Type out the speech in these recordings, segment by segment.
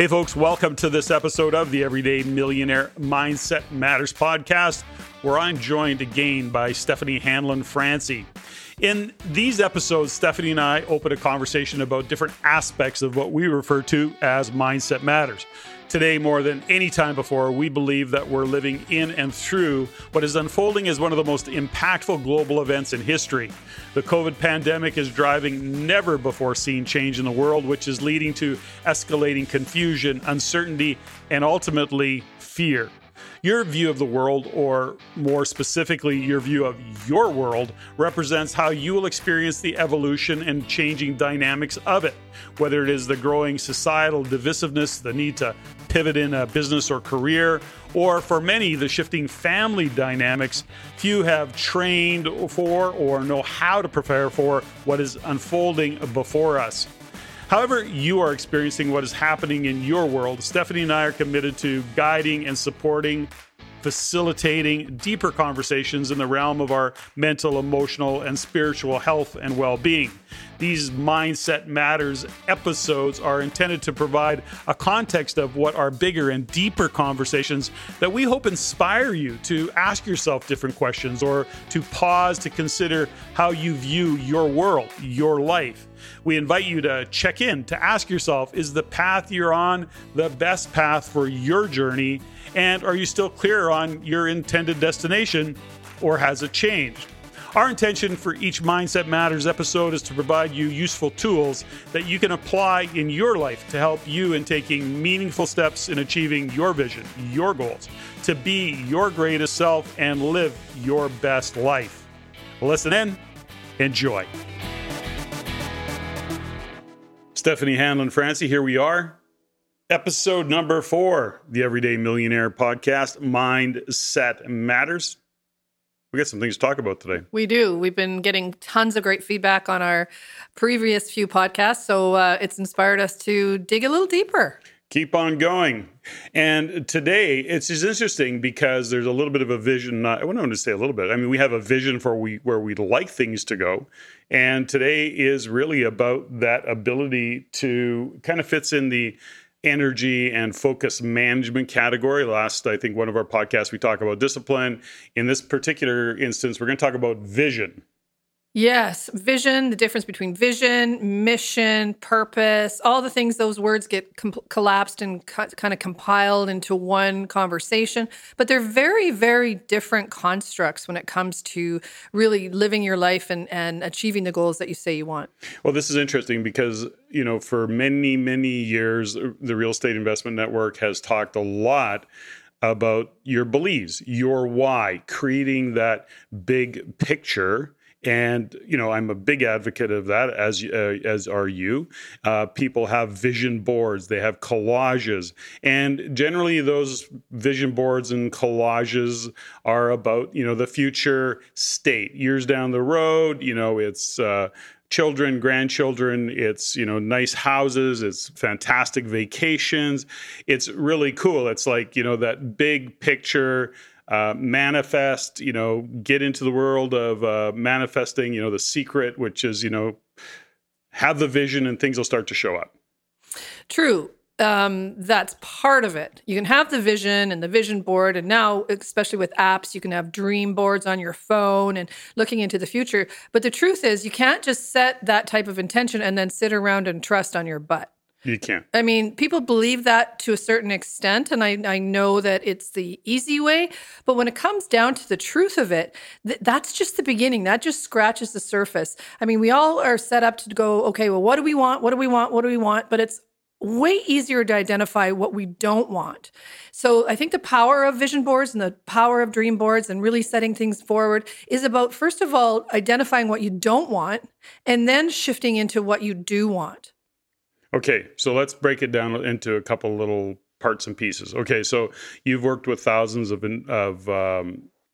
Hey folks, welcome to this episode of the Everyday Millionaire Mindset Matters podcast, where I'm joined again by Stephanie Hanlon-Francey. In these episodes, Stephanie and I open a conversation about different aspects of what we refer to as Mindset Matters. Today, more than any time before, we believe that we're living in and through what is unfolding as one of the most impactful global events in history. The COVID pandemic is driving never-before-seen change in the world, which is leading to escalating confusion, uncertainty, and ultimately fear. Your view of the world, or more specifically, your view of your world, represents how you will experience the evolution and changing dynamics of it, whether it is the growing societal divisiveness, the need to pivot in a business or career, or for many, the shifting family dynamics. Few have trained for or know how to prepare for what is unfolding before us. However you are experiencing what is happening in your world, Stephanie and I are committed to guiding and supporting, facilitating deeper conversations in the realm of our mental, emotional, and spiritual health and well-being. These Mindset Matters episodes are intended to provide a context of what are bigger and deeper conversations that we hope inspire you to ask yourself different questions or to pause to consider how you view your world, your life. We invite you to check in, to ask yourself, is the path you're on the best path for your journey? And are you still clear on your intended destination, or has it changed? Our intention for each Mindset Matters episode is to provide you useful tools that you can apply in your life to help you in taking meaningful steps in achieving your vision, your goals, to be your greatest self and live your best life. Listen in, enjoy. Stephanie Hanlon-Francey, here we are. Episode number 4, the Everyday Millionaire podcast, Mindset Matters. We got some things to talk about today. We do. We've been getting tons of great feedback on our previous few podcasts, so it's inspired us to dig a little deeper. Keep on going. And today, it's just interesting because there's a little bit of a vision. I want to say a little bit. I mean, we have a vision for where we'd like things to go. And today is really about that ability to kind of fits in the energy and focus management category. Last, I think, one of our podcasts, we talk about discipline. In this particular instance, we're going to talk about vision. Yes, vision, the difference between vision, mission, purpose, all the things, those words get collapsed and kind of compiled into one conversation. But they're very, very different constructs when it comes to really living your life and achieving the goals that you say you want. Well, this is interesting because, you know, for many, many years, the Real Estate Investment Network has talked a lot about your beliefs, your why, creating that big picture. And, you know, I'm a big advocate of that, as are you. People have vision boards, they have collages. And generally those vision boards and collages are about, you know, the future state. Years down the road, you know, it's children, grandchildren, it's, you know, nice houses, it's fantastic vacations. It's really cool. It's like, you know, that big picture. Manifest, you know, get into the world of manifesting, you know, the secret, which is, you know, have the vision and things will start to show up. True. That's part of it. You can have the vision and the vision board. And now, especially with apps, you can have dream boards on your phone and looking into the future. But the truth is you can't just set that type of intention and then sit around and trust on your butt. You can't. I mean, people believe that to a certain extent, and I know that it's the easy way, but when it comes down to the truth of it, that's just the beginning. That just scratches the surface. I mean, we all are set up to go, okay, well, what do we want? What do we want? What do we want? But it's way easier to identify what we don't want. So I think the power of vision boards and the power of dream boards and really setting things forward is about, first of all, identifying what you don't want and then shifting into what you do want. Okay, so let's break it down into a couple little parts and pieces. Okay, so you've worked with thousands of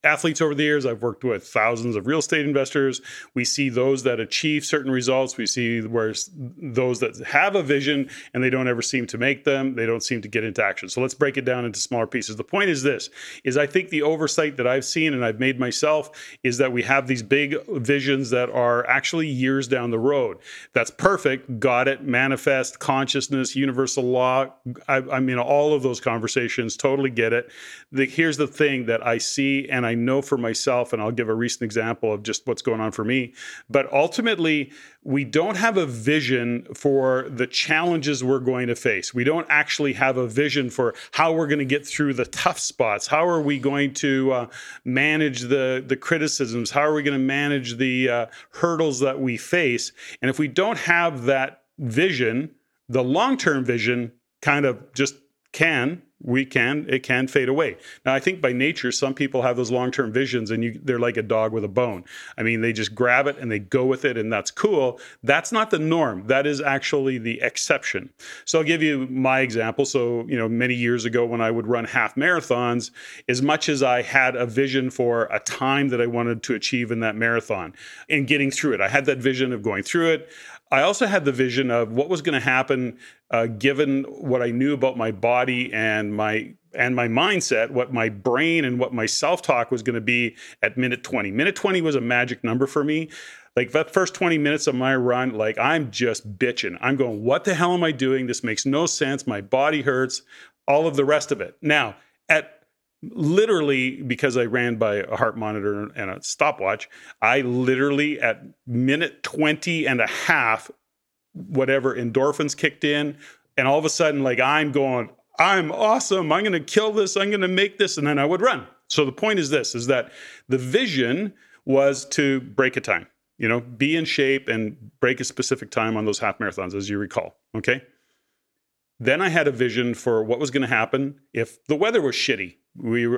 athletes over the years. I've worked with thousands of real estate investors. We see those that achieve certain results. We see where those that have a vision and they don't ever seem to make them. They don't seem to get into action. So let's break it down into smaller pieces. The point is this, is I think the oversight that I've seen and I've made myself is that we have these big visions that are actually years down the road. That's perfect. Got it. Manifest, consciousness, universal law. I mean, all of those conversations, totally get it. Here's the thing that I see and I know for myself, and I'll give a recent example of just what's going on for me. But ultimately, we don't have a vision for the challenges we're going to face. We don't actually have a vision for how we're going to get through the tough spots. How are we going to manage the criticisms? How are we going to manage the hurdles that we face? And if we don't have that vision, the long-term vision kind of just it can fade away. Now, I think by nature, some people have those long-term visions and they're like a dog with a bone. I mean, they just grab it and they go with it and that's cool. That's not the norm. That is actually the exception. So I'll give you my example. So, you know, many years ago when I would run half marathons, as much as I had a vision for a time that I wanted to achieve in that marathon and getting through it, I had that vision of going through it. I also had the vision of what was going to happen given what I knew about my body and my mindset, what my brain and what my self-talk was going to be at minute 20. Minute 20 was a magic number for me. Like that first 20 minutes of my run, like I'm just bitching. I'm going, what the hell am I doing? This makes no sense. My body hurts, all of the rest of it. Now, literally, because I ran by a heart monitor and a stopwatch, I literally at minute 20 and a half, whatever, endorphins kicked in. And all of a sudden, like I'm going, I'm awesome. I'm going to kill this. I'm going to make this. And then I would run. So the point is this, is that the vision was to break a time, you know, be in shape and break a specific time on those half marathons, as you recall. Okay. Then I had a vision for what was going to happen if the weather was shitty.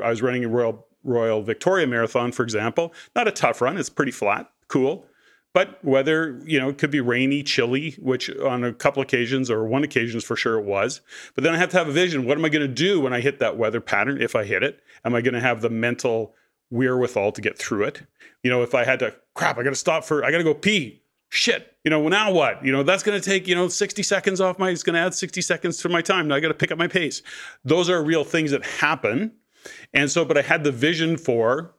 I was running a Royal Victoria Marathon, for example. Not a tough run. It's pretty flat. Cool. But weather, you know, it could be rainy, chilly, which on a couple occasions or one occasion for sure it was. But then I have to have a vision. What am I going to do when I hit that weather pattern? If I hit it, am I going to have the mental wherewithal to get through it? You know, if I had to, crap, I got to go pee. Shit, you know, well, now what? You know, that's going to take, you know, 60 seconds off it's going to add 60 seconds to my time. Now I got to pick up my pace. Those are real things that happen. And so, but I had the vision for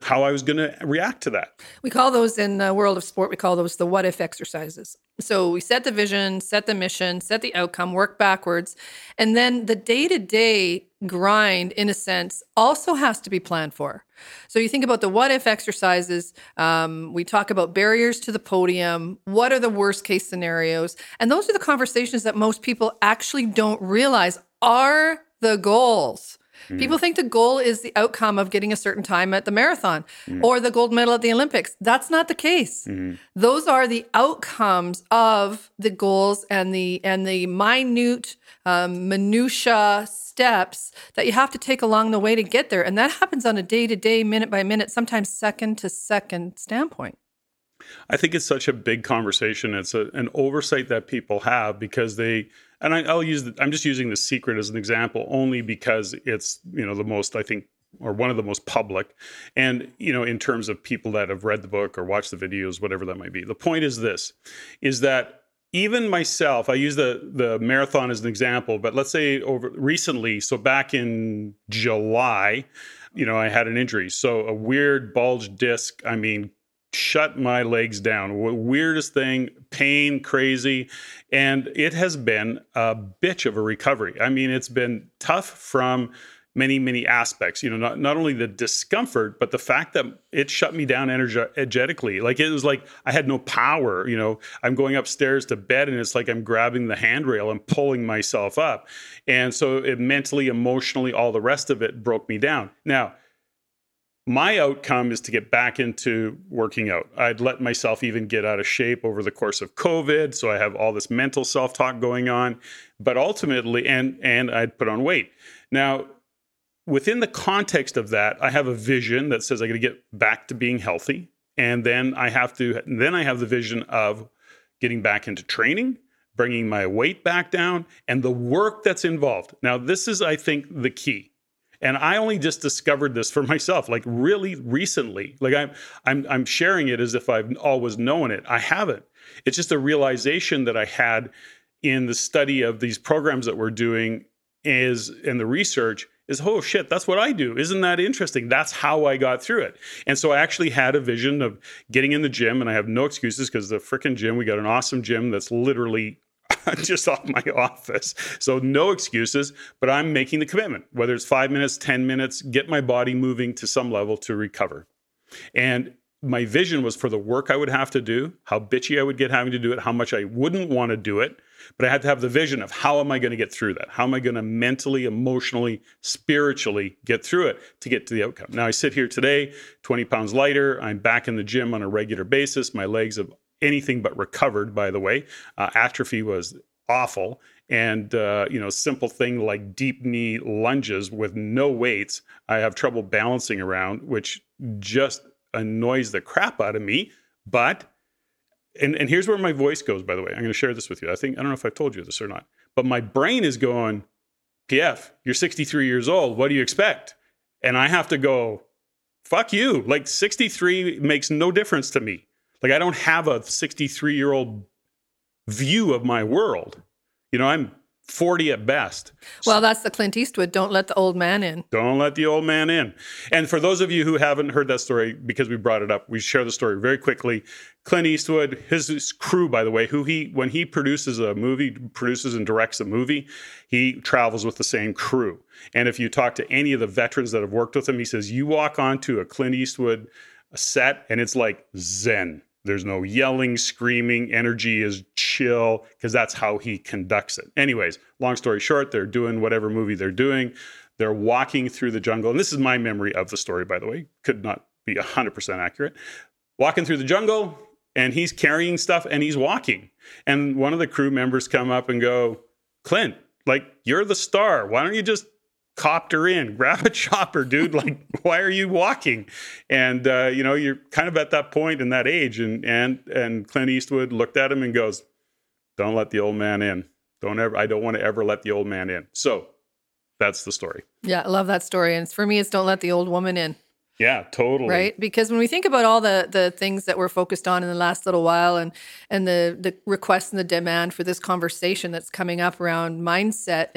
how I was going to react to that. We call those in the world of sport, we call those the what if exercises. So we set the vision, set the mission, set the outcome, work backwards. And then the day-to-day grind, in a sense, also has to be planned for. So you think about the what if exercises. We talk about barriers to the podium. What are the worst case scenarios? And those are the conversations that most people actually don't realize are the goals. People think the goal is the outcome of getting a certain time at the marathon or the gold medal at the Olympics. That's not the case. Those are the outcomes of the goals and the minute minutia steps that you have to take along the way to get there. And that happens on a day-to-day, minute-by-minute, sometimes second-to-second standpoint. I think it's such a big conversation. It's an oversight that people have because I'm just using The Secret as an example only because it's, you know, the most, I think, or one of the most public. And, you know, in terms of people that have read the book or watched the videos, whatever that might be. The point is this, is that even myself, I use the marathon as an example, but let's say recently, so back in July, you know, I had an injury. So a weird bulged disc, I mean, shut my legs down. Weirdest thing, pain, crazy. And it has been a bitch of a recovery. I mean, it's been tough from many, many aspects, you know, not only the discomfort, but the fact that it shut me down energetically. Like it was like I had no power, you know, I'm going upstairs to bed and it's like I'm grabbing the handrail and pulling myself up. And so it mentally, emotionally, all the rest of it broke me down. Now, my outcome is to get back into working out. I'd let myself even get out of shape over the course of COVID. So I have all this mental self-talk going on, but ultimately, and I'd put on weight. Now, within the context of that, I have a vision that says I got to get back to being healthy. And then I have the vision of getting back into training, bringing my weight back down, and the work that's involved. Now, this is, I think, the key. And I only just discovered this for myself, like really recently. Like I'm sharing it as if I've always known it. I haven't. It's just a realization that I had in the study of these programs that we're doing and the research is, oh shit, that's what I do. Isn't that interesting? That's how I got through it. And so I actually had a vision of getting in the gym, and I have no excuses because the freaking gym, we got an awesome gym that's literally just off my office. So no excuses, but I'm making the commitment, whether it's 5 minutes, 10 minutes, get my body moving to some level to recover. And my vision was for the work I would have to do, how bitchy I would get having to do it, how much I wouldn't want to do it. But I had to have the vision of how am I going to get through that? How am I going to mentally, emotionally, spiritually get through it to get to the outcome? Now I sit here today, 20 pounds lighter. I'm back in the gym on a regular basis. My legs have anything but recovered, by the way. Atrophy was awful. And, simple thing like deep knee lunges with no weights, I have trouble balancing around, which just annoys the crap out of me. But, and here's where my voice goes, by the way. I'm going to share this with you. I don't know if I've told you this or not, but my brain is going, PF, you're 63 years old. What do you expect? And I have to go, fuck you. Like 63 makes no difference to me. Like I don't have a 63-year-old view of my world. You know, I'm 40 at best. Well, that's the Clint Eastwood, don't let the old man in. Don't let the old man in. And for those of you who haven't heard that story, because we brought it up, we share the story very quickly. Clint Eastwood, his crew, by the way, when he produces and directs a movie, he travels with the same crew. And if you talk to any of the veterans that have worked with him, he says, you walk onto a Clint Eastwood set and it's like zen. There's no yelling, screaming, energy is chill, because that's how he conducts it. Anyways, long story short, they're doing whatever movie they're doing. They're walking through the jungle. And this is my memory of the story, by the way. Could not be 100% accurate. Walking through the jungle, and he's carrying stuff, and he's walking. And one of the crew members come up and go, Clint, like, you're the star. Why don't you just copter in, grab a chopper, dude. Like, why are you walking? And, you're kind of at that point in that age. And Clint Eastwood looked at him and goes, don't let the old man in. I don't want to ever let the old man in. So that's the story. Yeah. I love that story. And for me, it's don't let the old woman in. Yeah, totally. Right? Because when we think about all the things that we're focused on in the last little while and the request and the demand for this conversation that's coming up around mindset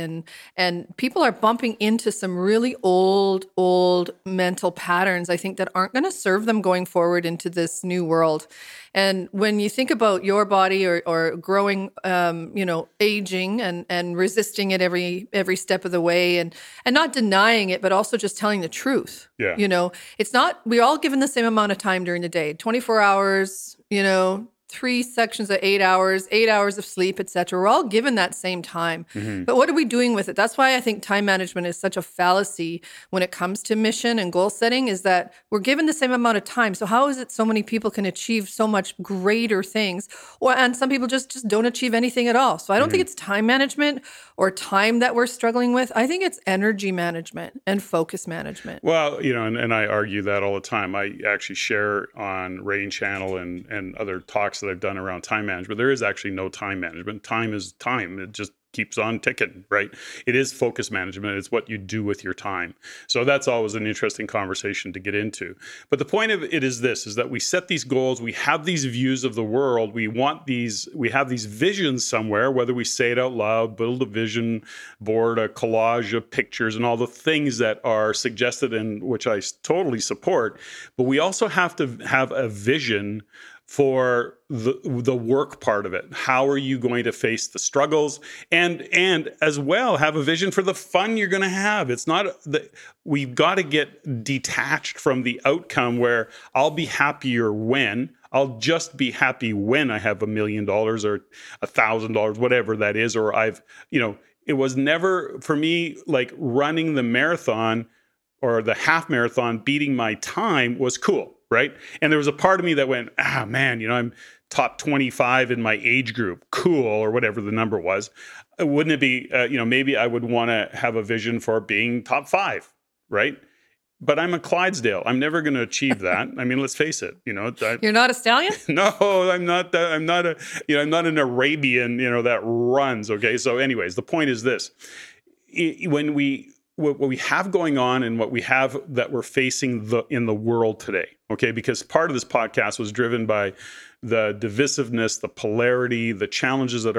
and people are bumping into some really old mental patterns, I think, that aren't going to serve them going forward into this new world. And when you think about your body or growing, aging and resisting it every step of the way and not denying it, but also just telling the truth. Yeah. It's not, we're all given the same amount of time during the day, 24 hours, 3 sections of 8 hours, 8 hours of sleep, et cetera. We're all given that same time. Mm-hmm. But what are we doing with it? That's why I think time management is such a fallacy when it comes to mission and goal setting, is that we're given the same amount of time. So how is it so many people can achieve so much greater things? And some people just don't achieve anything at all. So I don't think it's time management or time that we're struggling with. I think it's energy management and focus management. Well, and I argue that all the time. I actually share on Rain Channel and other talks that I've done around time management. There is actually no time management. Time is time. It just keeps on ticking, right? It is focus management. It's what you do with your time. So that's always an interesting conversation to get into. But the point of it is this, is that we set these goals. We have these views of the world. We have these visions somewhere, whether we say it out loud, build a vision board, a collage of pictures and all the things that are suggested and which I totally support. But we also have to have a vision for the work part of it. How are you going to face the struggles? And as well, have a vision for the fun you're going to have. It's not that we've got to get detached from the outcome where I'll just be happy when I have $1 million or $1,000, whatever that is, or it was never for me like running the marathon or the half marathon, beating my time was cool. Right. And there was a part of me that went, I'm top 25 in my age group. Cool. Or whatever the number was. Wouldn't it be, maybe I would want to have a vision for being top 5. Right. But I'm a Clydesdale. I'm never going to achieve that. I mean, let's face it. You're not a stallion? No, I'm not. I'm not an Arabian, that runs. OK, so anyways, the point is this. When we what we have going on and what we have that we're facing in the world today, okay? Because part of this podcast was driven by the divisiveness, the polarity, the challenges that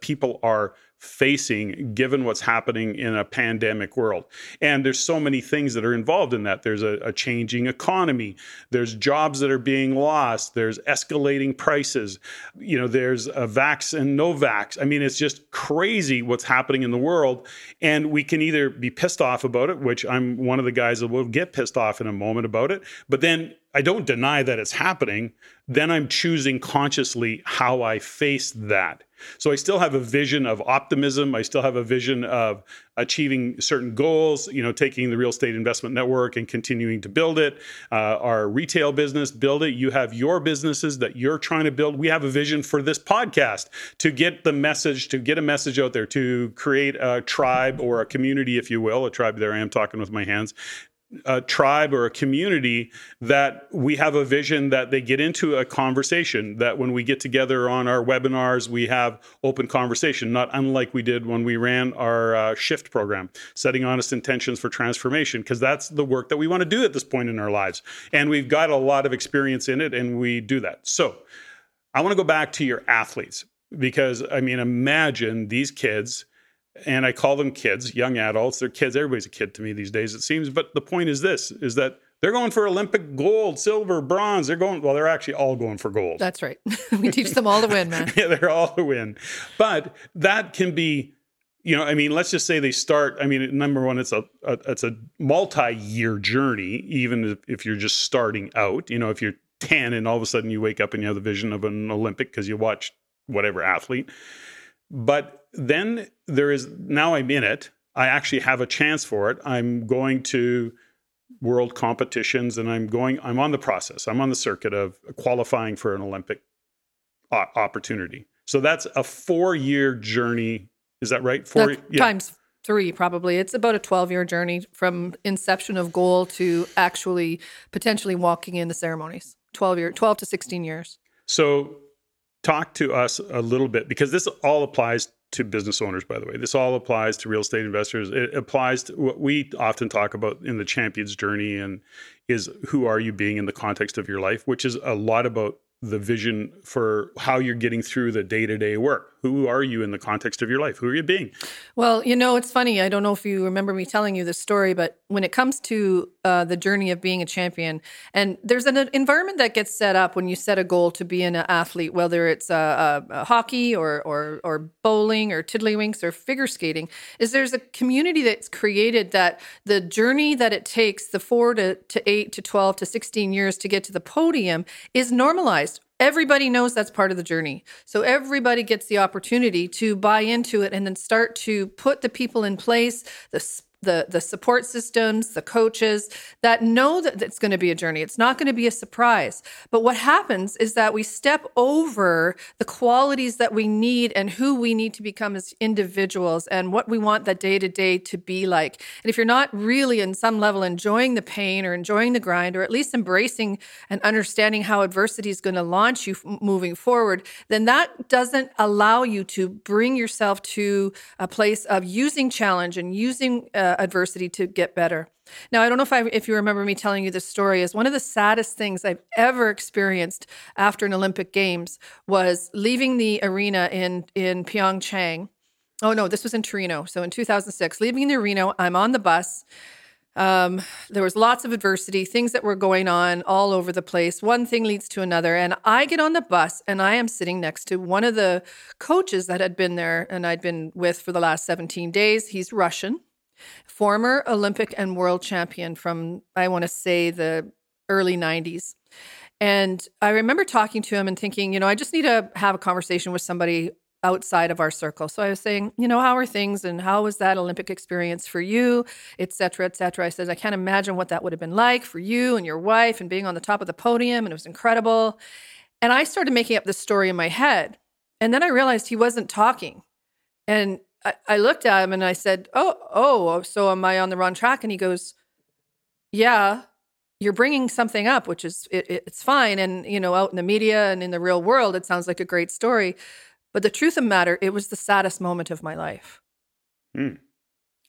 people are facing given what's happening in a pandemic world. And there's so many things that are involved in that. There's a changing economy. There's jobs that are being lost. There's escalating prices. You know, there's a vax and no vax. I mean, it's just crazy what's happening in the world. And we can either be pissed off about it, which I'm one of the guys that will get pissed off in a moment about it, but then I don't deny that it's happening. Then I'm choosing consciously how I face that. So I still have a vision of optimism. I still have a vision of achieving certain goals, you know, taking the Real Estate Investment Network and continuing to build it, our retail business, build it. You have your businesses that you're trying to build. We have a vision for this podcast to get the message, to get a message out there, to create a tribe or a community, if you will, a tribe. There I am talking with my hands. A tribe or a community that we have a vision that they get into a conversation, that when we get together on our webinars, we have open conversation, not unlike we did when we ran our SHIFT program, setting honest intentions for transformation, because that's the work that we want to do at this point in our lives. And we've got a lot of experience in it and we do that. So I want to go back to your athletes because, I mean, imagine these kids. And I call them kids, young adults, they're kids. Everybody's a kid to me these days, it seems. But the point is this, is that they're going for Olympic gold, silver, bronze. They're actually all going for gold. That's right. We teach them all to win, man. Yeah, they're all to win. But that can be, you know, I mean, let's just say they start, I mean, number one, it's a multi-year journey, even if you're just starting out. You know, if you're 10 and all of a sudden you wake up and you have the vision of an Olympic because you watch whatever athlete. But then there is, now I'm in it. I actually have a chance for it. I'm going to world competitions and I'm on the process. I'm on the circuit of qualifying for an Olympic opportunity. So that's a 4-year journey. Is that right? Times 3, probably. It's about a 12-year journey from inception of goal to actually potentially walking in the ceremonies, 12 to 16 years. So talk to us a little bit, because this all applies to business owners, by the way. This all applies to real estate investors. It applies to what we often talk about in the champion's journey, and is who are you being in the context of your life, which is a lot about the vision for how you're getting through the day-to-day work. Who are you in the context of your life? Who are you being? Well, you know, it's funny. I don't know if you remember me telling you this story, but when it comes to the journey of being a champion, and there's an environment that gets set up when you set a goal to be an athlete, whether it's hockey or bowling or tiddlywinks or figure skating, is there's a community that's created that the journey that it takes, the 4 to 8 to 12 to 16 years to get to the podium is normalized. Everybody knows that's part of the journey. So everybody gets the opportunity to buy into it and then start to put the people in place, the support systems, the coaches that know that it's going to be a journey. It's not going to be a surprise. But what happens is that we step over the qualities that we need and who we need to become as individuals and what we want that day-to-day to be like. And if you're not really in some level enjoying the pain or enjoying the grind or at least embracing and understanding how adversity is going to launch you moving forward, then that doesn't allow you to bring yourself to a place of using challenge and using adversity to get better. Now, I don't know if you remember me telling you this story, is one of the saddest things I've ever experienced after an Olympic Games was leaving the arena in Pyeongchang. Oh no, this was in Torino. So in 2006, leaving the arena, I'm on the bus. There was lots of adversity, things that were going on all over the place. One thing leads to another. And I get on the bus and I am sitting next to one of the coaches that had been there and I'd been with for the last 17 days. He's Russian. Former Olympic and world champion from, I want to say, the early 90s. And I remember talking to him and thinking, you know, I just need to have a conversation with somebody outside of our circle. So I was saying, you know, how are things and how was that Olympic experience for you, et cetera, et cetera. I said, I can't imagine what that would have been like for you and your wife and being on the top of the podium, and it was incredible. And I started making up this story in my head. And then I realized he wasn't talking. And I looked at him and I said, oh, so am I on the wrong track? And he goes, yeah, you're bringing something up, which is, it's fine. And, you know, out in the media and in the real world, it sounds like a great story. But the truth of the matter, it was the saddest moment of my life. Mm.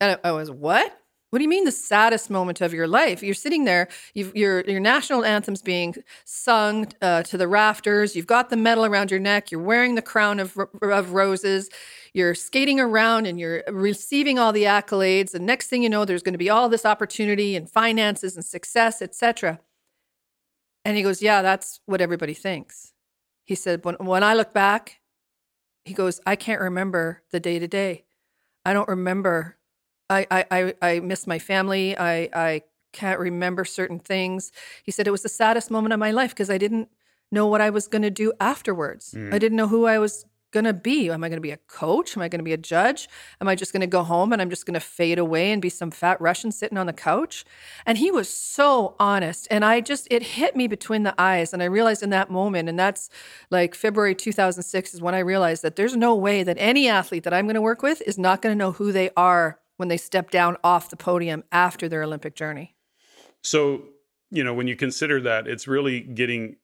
And I was, what? What do you mean the saddest moment of your life? You're sitting there, your national anthem's being sung to the rafters, you've got the medal around your neck, you're wearing the crown of roses, you're skating around and you're receiving all the accolades, and next thing you know, there's going to be all this opportunity and finances and success, etc. And he goes, yeah, that's what everybody thinks. He said, when I look back, he goes, I can't remember the day-to-day. I don't remember. I miss my family. I can't remember certain things. He said it was the saddest moment of my life because I didn't know what I was going to do afterwards. Mm. I didn't know who I was going to be. Am I going to be a coach? Am I going to be a judge? Am I just going to go home and I'm just going to fade away and be some fat Russian sitting on the couch? And he was so honest. And it hit me between the eyes. And I realized in that moment, and that's like February 2006 is when I realized that there's no way that any athlete that I'm going to work with is not going to know who they are when they step down off the podium after their Olympic journey. So, when you consider that, it's really getting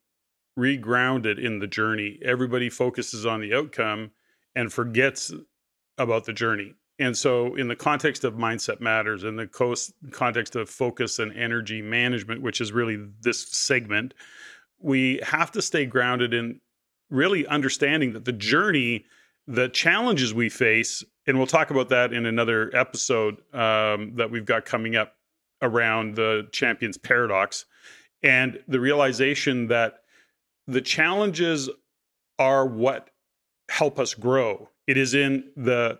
regrounded in the journey. Everybody focuses on the outcome and forgets about the journey. And so in the context of Mindset Matters, in the context of focus and energy management, which is really this segment, we have to stay grounded in really understanding that the journey, the challenges we face, and we'll talk about that in another episode that we've got coming up around the champion's paradox, and the realization that the challenges are what help us grow. It is in the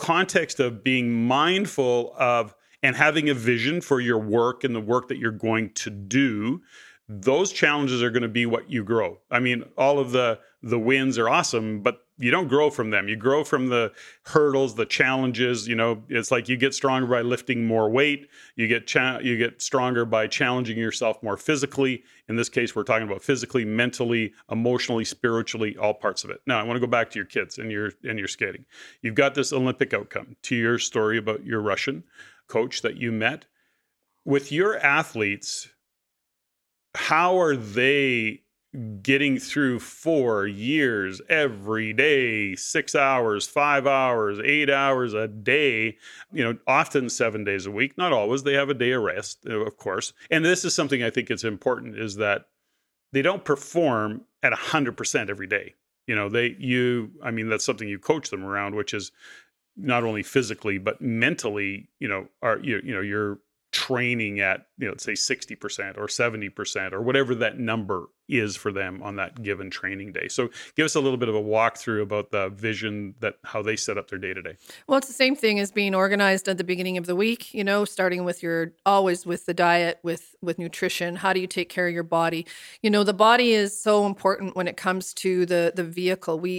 context of being mindful of and having a vision for your work and the work that you're going to do. Those challenges are going to be what you grow. I mean, all of the wins are awesome, but you don't grow from them. You grow from the hurdles, the challenges. It's like you get stronger by lifting more weight. You get stronger by challenging yourself more physically. In this case, we're talking about physically, mentally, emotionally, spiritually, all parts of it. Now, I want to go back to your kids and your skating. You've got this Olympic outcome. To your story about your Russian coach that you met, with your athletes, how are they getting through 4 years every day, 6 hours, 5 hours, 8 hours a day, often 7 days a week, not always. They have a day of rest, of course. And this is something I think it's important, is that they don't perform at 100% every day. That's something you coach them around, which is not only physically, but mentally, you're training at, say 60% or 70% or whatever that number is for them on that given training day. So give us a little bit of a walkthrough about the vision, that how they set up their day-to-day. Well, it's the same thing as being organized at the beginning of the week, starting with always with the diet, with nutrition. How do you take care of your body? The body is so important when it comes to the vehicle. We,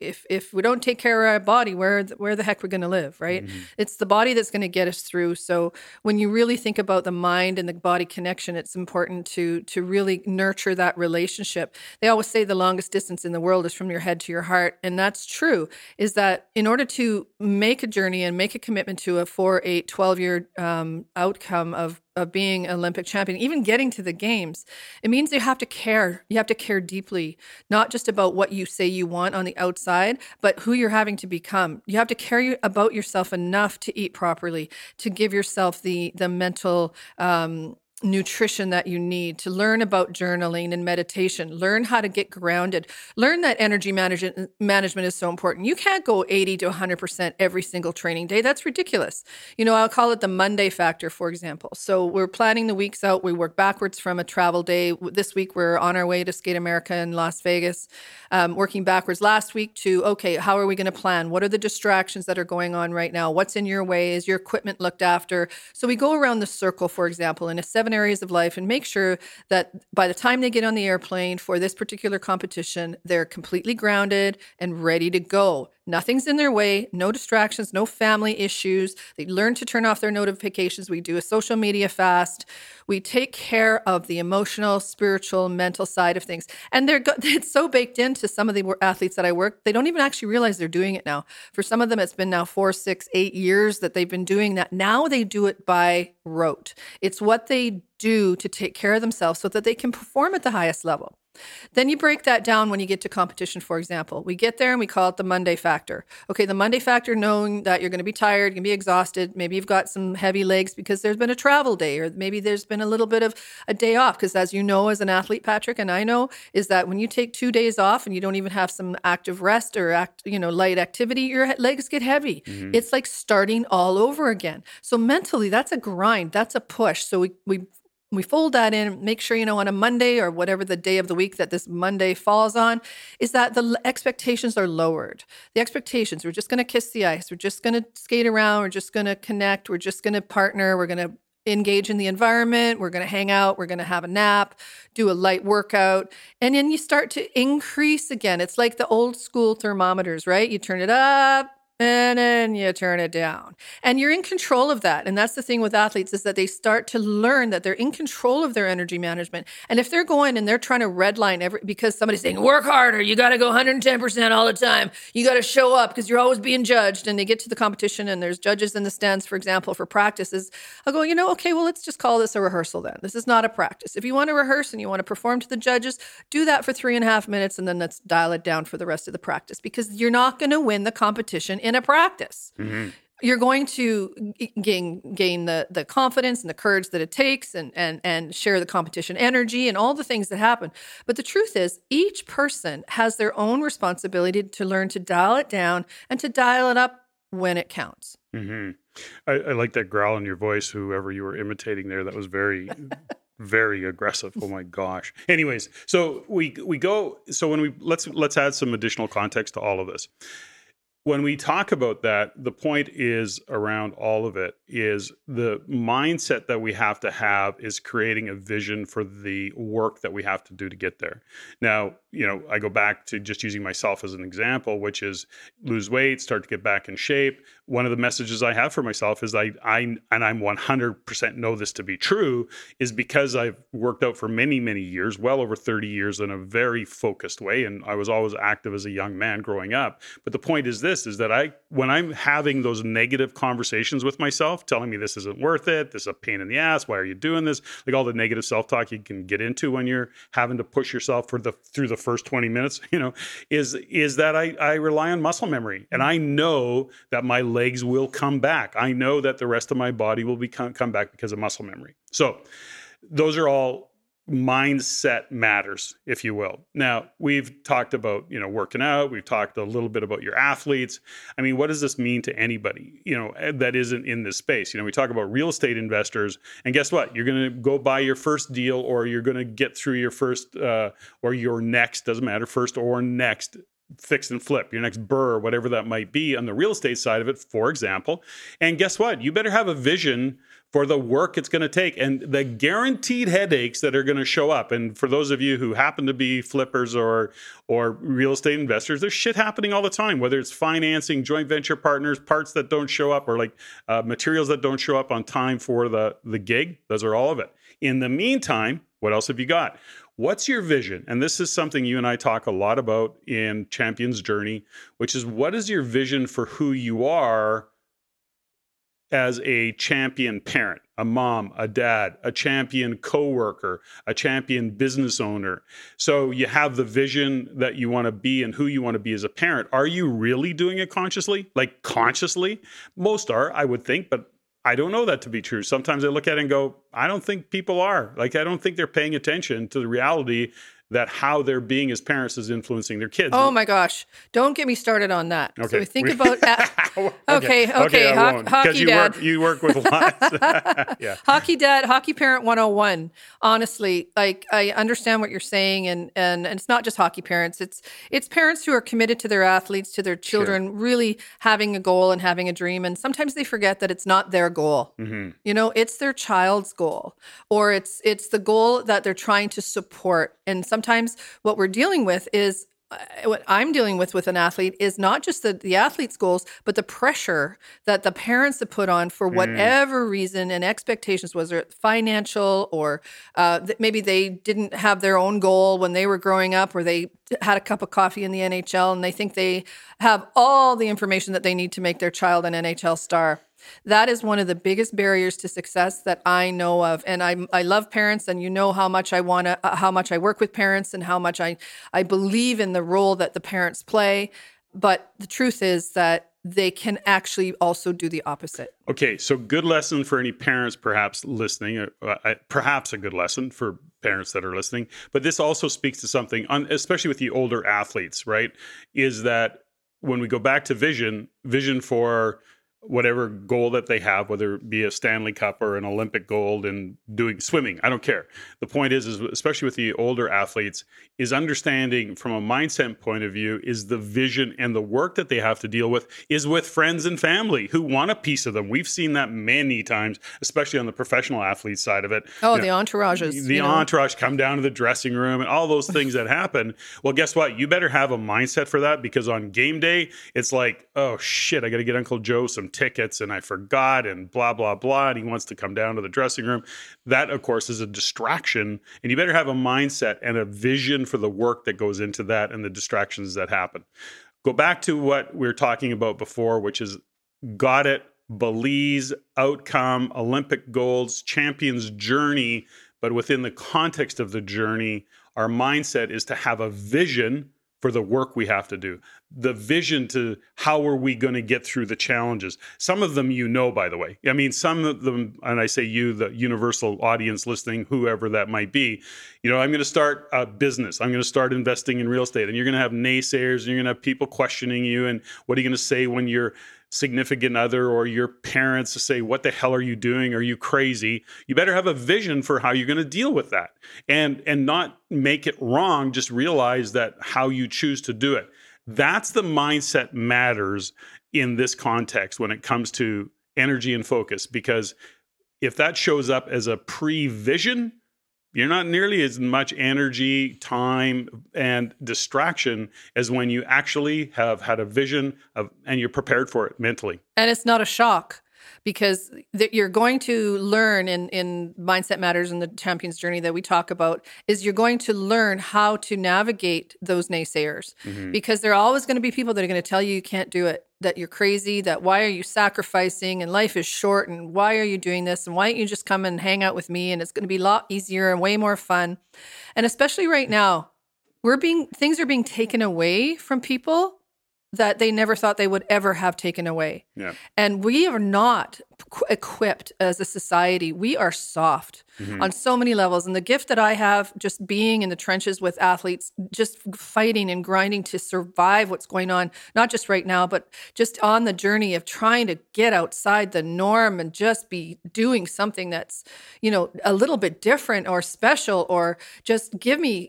if we don't take care of our body, where the heck we're going to live, right? Mm-hmm. It's the body that's going to get us through. So when you really think about the mind and the body connection, it's important to really nurture that relationship. They always say the longest distance in the world is from your head to your heart. And that's true, is that in order to make a journey and make a commitment to a 4, 8, 12-year outcome of being an Olympic champion, even getting to the games, it means you have to care. You have to care deeply, not just about what you say you want on the outside, but who you're having to become. You have to care about yourself enough to eat properly, to give yourself the mental nutrition that you need, to learn about journaling and meditation, learn how to get grounded, learn that energy management is so important. You can't go 80 to 100% every single training day. That's ridiculous. I'll call it the Monday factor, for example. So we're planning the weeks out. We work backwards from a travel day. This week, we're on our way to Skate America in Las Vegas, working backwards last week to, okay, how are we going to plan? What are the distractions that are going on right now? What's in your way? Is your equipment looked after? So we go around the circle, for example, in a 7 areas of life, and make sure that by the time they get on the airplane for this particular competition, they're completely grounded and ready to go. Nothing's in their way, no distractions, no family issues. They learn to turn off their notifications. We do a social media fast. We take care of the emotional, spiritual, mental side of things. And it's so baked into some of the athletes that I work, they don't even actually realize they're doing it now. For some of them, it's been now 4, 6, 8 years that they've been doing that. Now they do it by rote. It's what they do to take care of themselves so that they can perform at the highest level. Then you break that down when you get to competition, for example. We get there and we call it the Monday factor. Okay, the Monday factor, knowing that you're going to be tired, you're going to be exhausted. Maybe you've got some heavy legs because there's been a travel day, or maybe there's been a little bit of a day off. Because as you know, as an athlete, Patrick, and I know, is that when you take 2 days off and you don't even have some active rest or light activity, your legs get heavy. Mm-hmm. It's like starting all over again. So mentally, that's a grind. That's a push. So we fold that in, make sure, on a Monday or whatever the day of the week that this Monday falls on, is that the expectations are lowered. The expectations, we're just going to kiss the ice. We're just going to skate around. We're just going to connect. We're just going to partner. We're going to engage in the environment. We're going to hang out. We're going to have a nap, do a light workout. And then you start to increase again. It's like the old school thermometers, right? You turn it up, and then you turn it down. And you're in control of that. And that's the thing with athletes, is that they start to learn that they're in control of their energy management. And if they're going and they're trying to redline because somebody's saying, work harder, you got to go 110% all the time, you got to show up because you're always being judged. And they get to the competition and there's judges in the stands, for example, for practices. I'll go, let's just call this a rehearsal then. This is not a practice. If you want to rehearse and you want to perform to the judges, do that for 3.5 minutes and then let's dial it down for the rest of the practice, because you're not going to win the competition in a practice. Mm-hmm. You're going to gain the confidence and the courage that it takes and share the competition energy and all the things that happen. But the truth is, each person has their own responsibility to learn to dial it down and to dial it up when it counts. Mm-hmm. I like that growl in your voice, whoever you were imitating there. That was very, very aggressive. Oh my gosh. Anyways, so we go, so when we, let's add some additional context to all of this. When we talk about that, the point is around all of it is the mindset that we have to have is creating a vision for the work that we have to do to get there. Now, I go back to just using myself as an example, which is lose weight, start to get back in shape. One of the messages I have for myself is I'm 100% know this to be true, is because I've worked out for many, many years, well over 30 years in a very focused way. And I was always active as a young man growing up. But the point is this, is that when I'm having those negative conversations with myself, telling me this isn't worth it, this is a pain in the ass, why are you doing this? Like all the negative self-talk you can get into when you're having to push yourself through the first 20 minutes, is that I rely on muscle memory. And I know that my legs will come back. I know that the rest of my body will come back because of muscle memory. So those are all mindset matters, if you will. Now, we've talked about, working out. We've talked a little bit about your athletes. I mean, what does this mean to anybody, that isn't in this space? We talk about real estate investors, and guess what? You're going to go buy your first deal, or you're going to get through your first or your next, doesn't matter, first or next fix and flip, your next BRRRR, whatever that might be on the real estate side of it, for example. And guess what? You better have a vision for the work it's going to take and the guaranteed headaches that are going to show up. And for those of you who happen to be flippers or real estate investors, there's shit happening all the time, whether it's financing, joint venture partners, parts that don't show up, or like materials that don't show up on time for the gig. Those are all of it. In the meantime, what else have you got? What's your vision? And this is something you and I talk a lot about in Champion's Journey, which is, what is your vision for who you are as a champion parent, a mom, a dad, a champion coworker, a champion business owner? So you have the vision that you want to be and who you want to be as a parent. Are you really doing it consciously? Like consciously? Most are, I would think, but I don't know that to be true. Sometimes I look at it and go, I don't think people are. Like, I don't think they're paying attention to the reality that how they're being as parents is influencing their kids. Oh my gosh. Don't get me started on that. Okay. So think about that. Okay. Hockey you dad. You work with lots. Yeah. Hockey dad, hockey parent 101. Honestly, like, I understand what you're saying. And it's not just hockey parents. It's parents who are committed to their athletes, to their children, sure, really having a goal and having a dream. And sometimes they forget that it's not their goal. Mm-hmm. It's their child's goal, or it's the goal that they're trying to support. And sometimes what we're dealing with is, what I'm dealing with an athlete is not just the athlete's goals, but the pressure that the parents have put on for whatever reason and expectations, whether it's financial or maybe they didn't have their own goal when they were growing up, or they had a cup of coffee in the NHL and they think they have all the information that they need to make their child an NHL star. That is one of the biggest barriers to success that I know of. And I love parents, and you know how much I want to, how much I work with parents and how much I believe in the role that the parents play. But the truth is that they can actually also do the opposite. Okay, so good lesson for any parents perhaps listening, perhaps a good lesson for parents that are listening. But this also speaks to something, especially with the older athletes, right? Is that when we go back to vision for whatever goal that they have, whether it be a Stanley Cup or an Olympic gold and doing swimming, I don't care. The point is especially with the older athletes, is understanding from a mindset point of view is the vision and the work that they have to deal with is with friends and family who want a piece of them. We've seen that many times, especially on the professional athlete side of it. Oh, the entourages. The entourage come down to the dressing room and all those things that happen. Well, guess what? You better have a mindset for that, because on game day, it's like, oh shit, I got to get Uncle Joe some tickets and I forgot and blah, blah, blah. And he wants to come down to the dressing room. That, of course, is a distraction. And you better have a mindset and a vision for the work that goes into that and the distractions that happen. Go back to what we were talking about before, which is got it, Belize, outcome, Olympic goals, champions journey. But within the context of the journey, our mindset is to have a vision for the work we have to do, the vision to how are we going to get through the challenges. Some of them, by the way, I mean, some of them, and I say the universal audience listening, whoever that might be, I'm going to start a business. I'm going to start investing in real estate, and you're going to have naysayers, and you're going to have people questioning you. And what are you going to say when your significant other or your parents say, what the hell are you doing? Are you crazy? You better have a vision for how you're going to deal with that and not make it wrong. Just realize that how you choose to do it. That's the mindset matters in this context when it comes to energy and focus, because if that shows up as a pre-vision, you're not nearly as much energy, time, and distraction as when you actually have had a vision of, and you're prepared for it mentally. And it's not a shock, because you're going to learn in Mindset Matters and the Champion's Journey that we talk about, is you're going to learn how to navigate those naysayers, because there are always going to be people that are going to tell you can't do it, that you're crazy, that why are you sacrificing, and life is short, and why are you doing this, and why don't you just come and hang out with me, and it's going to be a lot easier and way more fun. And especially right now, things are being taken away from people that they never thought they would ever have taken away. Yeah. And we are not equipped as a society. We are soft on so many levels. And the gift that I have, just being in the trenches with athletes, just fighting and grinding to survive what's going on, not just right now, but just on the journey of trying to get outside the norm and just be doing something that's, a little bit different or special, or just give me,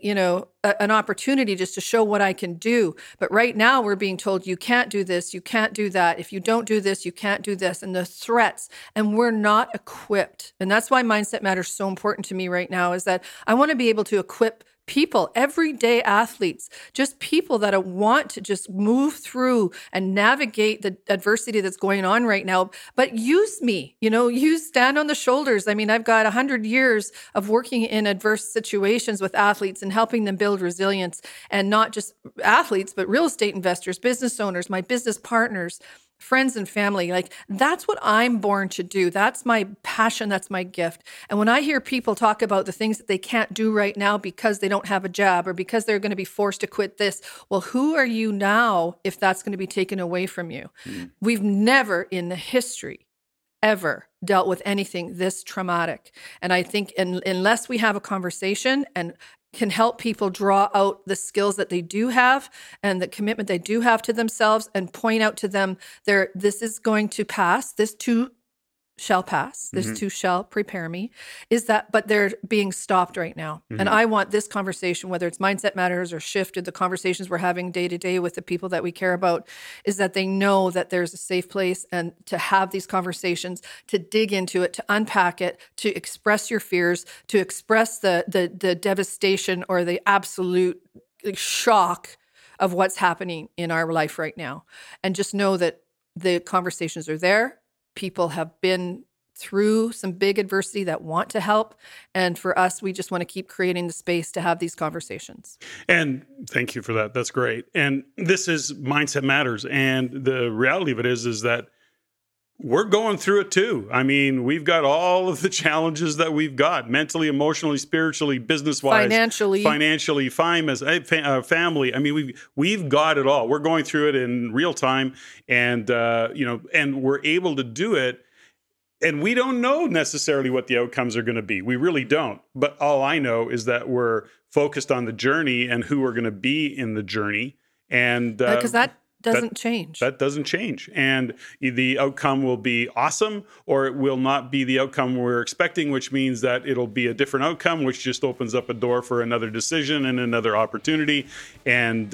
an opportunity just to show what I can do. But right now we're being told, you can't do this, you can't do that. If you don't do this, you can't do this. And the threats, and we're not equipped. And that's why Mindset Matters is so important to me right now, is that I want to be able to equip people, everyday athletes, just people that want to just move through and navigate the adversity that's going on right now. But use me, you stand on the shoulders. I mean, I've got 100 years of working in adverse situations with athletes and helping them build resilience, and not just athletes, but real estate investors, business owners, my business partners, friends and family. Like, that's what I'm born to do. That's my passion. That's my gift. And when I hear people talk about the things that they can't do right now because they don't have a job or because they're going to be forced to quit this, well, who are you now if that's going to be taken away from you? We've never in the history ever dealt with anything this traumatic. And I think unless we have a conversation and can help people draw out the skills that they do have and the commitment they do have to themselves, and point out to them, this is going to pass, this too shall pass, this too shall prepare me, but they're being stopped right now. And I want this conversation, whether it's Mindset Matters or SHIFT, the conversations we're having day to day with the people that we care about, is that they know that there's a safe place, and to have these conversations, to dig into it, to unpack it, to express your fears, to express the devastation or the absolute shock of what's happening in our life right now. And just know that the conversations are there. People have been through some big adversity that want to help. And for us, we just want to keep creating the space to have these conversations. And thank you for that. That's great. And this is Mindset Matters. And the reality of it is that We're going through it too. I mean, we've got all of the challenges that we've got mentally, emotionally, spiritually, business-wise, financially, family. I mean, we've got it all. We're going through it in real time, and and we're able to do it. And we don't know necessarily what the outcomes are going to be. We really don't. But all I know is that we're focused on the journey and who we're going to be in the journey, and because that doesn't change. That doesn't change. And the outcome will be awesome, or it will not be the outcome we're expecting, which means that it'll be a different outcome, which just opens up a door for another decision and another opportunity. And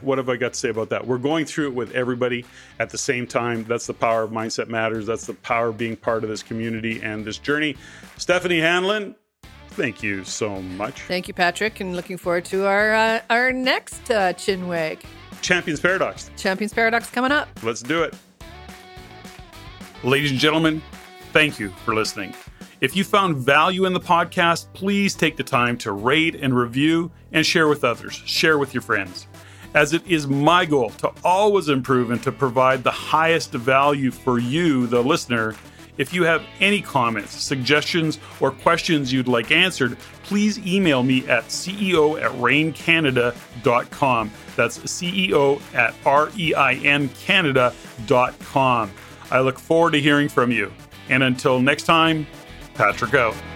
what have I got to say about that? We're going through it with everybody at the same time. That's the power of Mindset Matters. That's the power of being part of this community and this journey. Stephanie Hanlon, thank you so much. Thank you, Patrick. And looking forward to our next Chinwag. Champions Paradox. Champions Paradox coming up. Let's do it. Ladies and gentlemen, thank you for listening. If you found value in the podcast, please take the time to rate and review and share with others. Share with your friends. As it is my goal to always improve and to provide the highest value for you, the listener. If you have any comments, suggestions, or questions you'd like answered, please email me at ceo@raincanada.com. That's ceo@reincanada.com. I look forward to hearing from you. And until next time, Patrick out.